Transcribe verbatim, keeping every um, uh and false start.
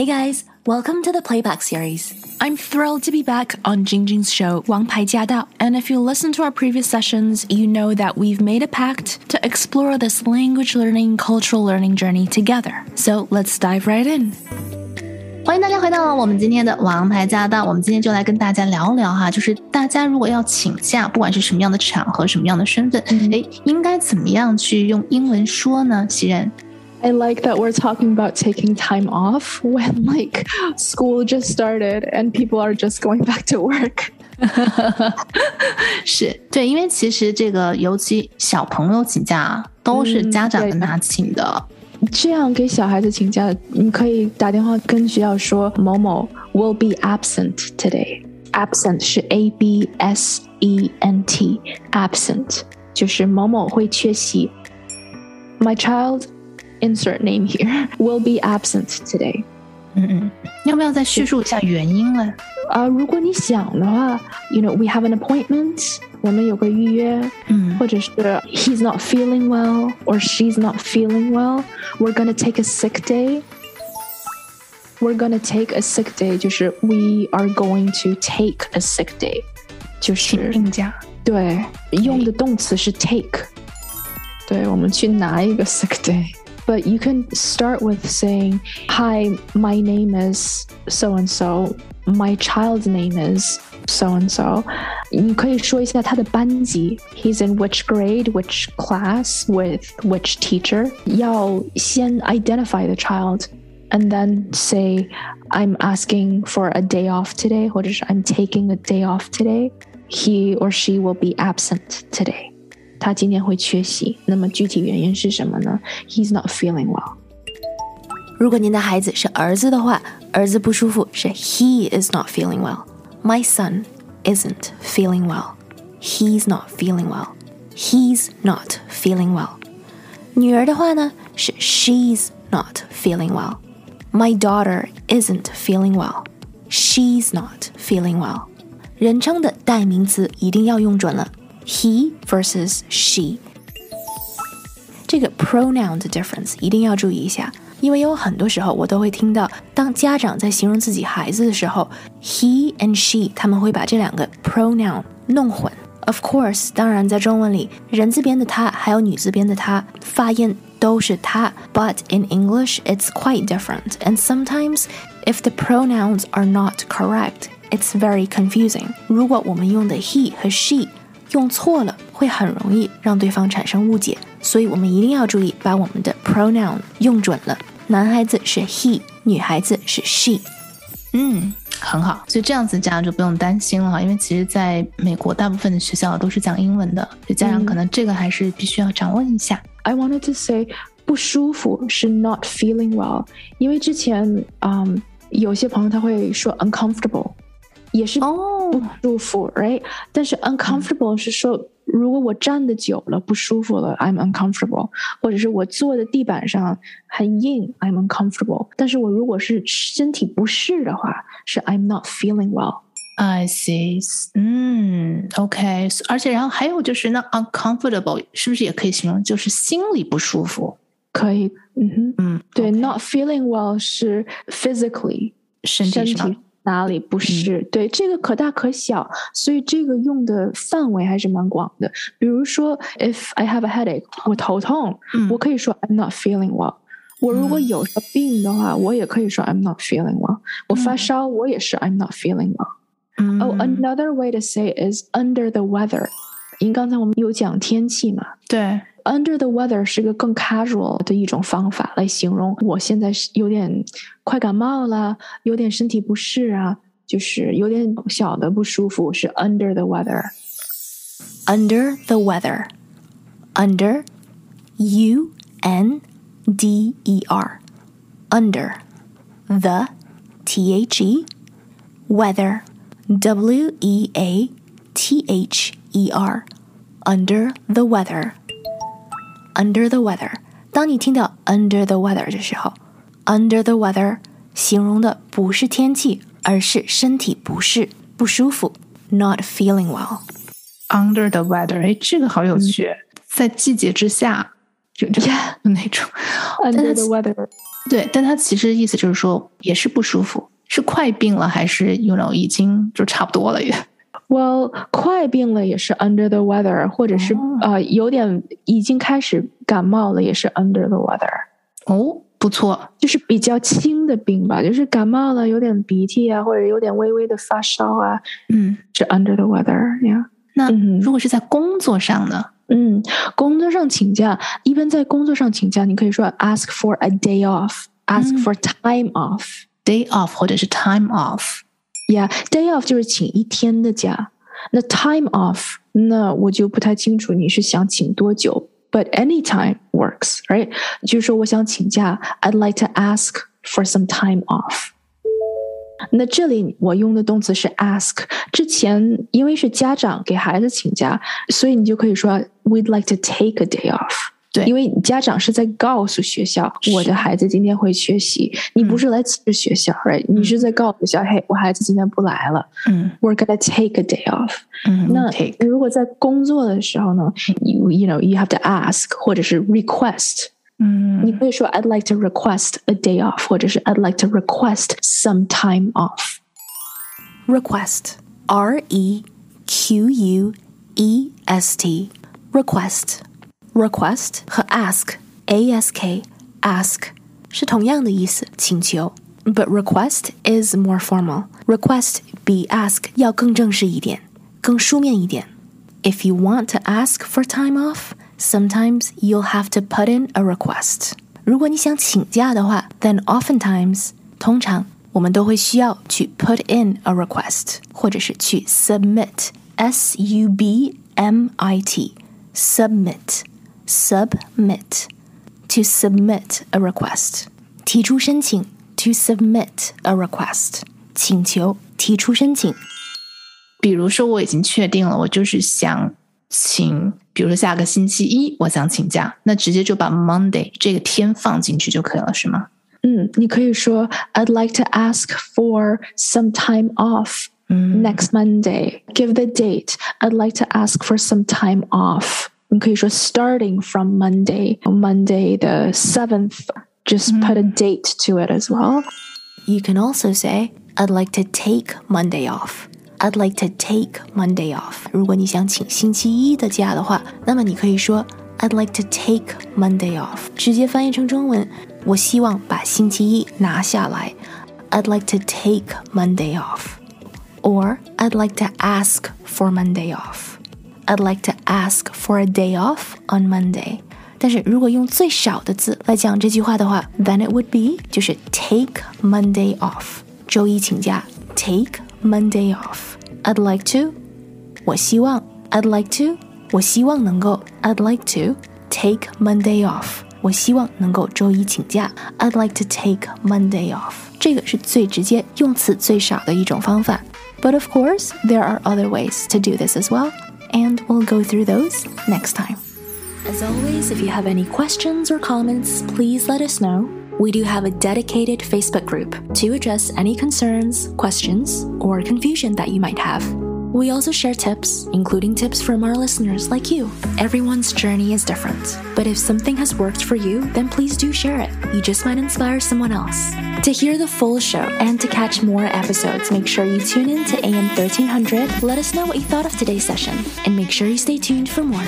Hey guys, welcome to the Playback series. I'm thrilled to be back on Jingjing's show, Wangpai Jia Dao. And if you listen to our previous sessions, you know that we've made a pact to explore this language learning, cultural learning journey together. So let's dive right in.欢迎大家回到我们今天的王牌驾到，我们今天就来跟大家聊聊哈，就是大家如果要请假，不管是什么样的场合，什么样的身份，诶，应该怎么样去用英文说呢？熙然I like that we're talking about taking time off when like school just started and people are just going back to work. 是，对，因为其实这个尤其小朋友请假都是家长跟他请的。嗯，这样给小孩子请假，你可以打电话跟学校说某某 will be absent today. Absent 是 A B S E N T, absent 就是某某会缺席。My child, insert name here, will be absent today. 嗯嗯，要不要再叙述一下原因呢？啊，如果你想的话 you know, we have an appointment, 我们有个预约，嗯，或者是 he's not feeling well, or she's not feeling well, we're gonna take a sick day. We're gonna take a sick day, 就是 we are going to take a sick day, 就是请病假。对，用的动词是 take, 对，我们去拿一个 sick day.But you can start with saying, hi, my name is so-and-so, my child's name is so-and-so. 你可以说一下他的班级 he's in which grade, which class, with which teacher. 要先 identify the child and then say, I'm asking for a day off today, 或者是 I'm taking a day off today. He or she will be absent today.他今天会缺席，那么具体原因是什么呢？ He's not feeling well. 如果您的孩子是儿子的话，儿子不舒服是 He is not feeling well. My son isn't feeling well. He's not feeling well. He's not feeling well. 女儿的话呢，是 She's not feeling well. My daughter isn't feeling well. She's not feeling well. 人称的代名词一定要用准了。He versus she 这个 pronoun 的 difference 一定要注意一下，因为有很多时候我都会听到当家长在形容自己孩子的时候 he and she 他们会把这两个 pronoun 弄混。 Of course 当然在中文里人字边的他还有女字边的她发音都是他 But in English it's quite different and sometimes if the pronouns are not correct it's very confusing. 如果我们用的 he 和 she用错了会很容易让对方产生误解，所以我们一定要注意把我们的 pronoun 用准了。男孩子是 he， 女孩子是 she。嗯，很好，所以这样子家长就不用担心了，因为其实在美国大部分的学校都是讲英文的，所以家长可能这个还是必须要掌握一下。I wanted to say 不舒服是 not feeling well， 因为之前嗯、um, 有些朋友他会说 uncomfortable。也是不舒服、oh. right? 但是 uncomfortable 是说如果我站得久了不舒服了 I'm uncomfortable 或者是我坐的地板上很硬 I'm uncomfortable 但是我如果是身体不适的话是 I'm not feeling well I see 嗯 OK 而且然后还有就是那 uncomfortable 是不是也可以形容就是心里不舒服可以嗯嗯对、okay. not feeling well 是 physically 身体上哪里不是、嗯、对这个可大可小所以这个用的范围还是蛮广的比如说 if I have a headache 我头痛、嗯、我可以说 I'm not feeling well 我如果有什么病的话、嗯、我也可以说 I'm not feeling well 我发烧、嗯、我也是 I'm not feeling well、嗯、Oh, another way to say is under the weather 因为刚才我们有讲天气嘛对Under the weather 是个更 casual 的一种方法来形容我现在有点快感冒了有点身体不适啊就是有点小的不舒服是 under the weather Under the weather Under U N D E R Under The T H E Weather W E A T H E R Under the weather Under the weather 当你听到 under the weather 的时候 Under the weather 形容的不是天气而是身体不适不舒服 Not feeling well Under the weather 诶这个好有趣、嗯、在季节之下就那种 Under the weather 对，但他其实意思就是说也是不舒服，是快病了还是 you know 已经就差不多了也？Well, 快病了也是 under the weather， 或者是、oh. 呃有点已经开始感冒了也是 under the weather。哦，不错，就是比较轻的病吧，就是感冒了有点鼻涕啊，或者有点微微的发烧啊，嗯，是 under the weather 呀、yeah。那、嗯、如果是在工作上呢？嗯，工作上请假，一般在工作上请假，你可以说 ask for a day off， ask for time off，、嗯、day off 或者是 time off。Yeah, day off 就是请一天的假。那 time off， 那我就不太清楚你是想请多久。But anytime works, right? 就是说我想请假 ，I'd like to ask for some time off。那这里我用的动词是 ask。之前因为是家长给孩子请假，所以你就可以说 We'd like to take a day off。对，因为家长是在告诉学校，我的孩子今天会缺席。你不是来辞职学校、嗯、right？ 你是在告诉学校，嘿、嗯， hey， 我孩子今天不来了。嗯 ，We're gonna take a day off、嗯。那如果在工作的时候呢 you, ，you know you have to ask 或者是 request。嗯，你可以说 I'd like to request a day off， 或者是 I'd like to request some time off。Request, R E Q U E S T, request。Request 和 ask A S K ask 是同样的意思，请求。But request is more formal. Request 比 ask 要更正式一点，更书面一点。If you want to ask for time off, sometimes you'll have to put in a request. 如果你想请假的话 then oftentimes 通常我们都会需要去 put in a request 或者是去 submit S U B M I T submitSubmit, to submit a request. 提出申请 to submit a request. 请求提出申请。比如说我已经确定了我就是想请，比如说下个星期一我想请假，那直接就把 Monday 这个天放进去就可以了，是吗？嗯，你可以说 I'd like to ask for some time off next Monday. Give the date. I'd like to ask for some time off.你可以说 starting from Monday, Monday the seventh, just put a date to it as well. You can also say, I'd like to take Monday off. I'd like to take Monday off. 如果你想请星期一的假的话，那么你可以说 I'd like to take Monday off. 直接翻译成中文，我希望把星期一拿下来。I'd like to take Monday off. Or I'd like to ask for Monday off.I'd like to ask for a day off on Monday. 但是如果用最少的字来讲这句话的话 then it would be 就是 take Monday off. 周一请假 take Monday off. I'd like to 我希望 I'd like to 我希望能够 I'd like to take Monday off. 我希望能够周一请假 I'd like to take Monday off. 这个是最直接用词最少的一种方法。But of course, there are other ways to do this as well.And we'll go through those next time. As always, if you have any questions or comments, please let us know. We do have a dedicated Facebook group to address any concerns, questions, or confusion that you might have. We also share tips, including tips from our listeners like you. Everyone's journey is different, but if something has worked for you, then please do share it. You just might inspire someone else. To hear the full show and to catch more episodes, make sure you tune in to A M thirteen hundred. Let us know what you thought of today's session, and make sure you stay tuned for more.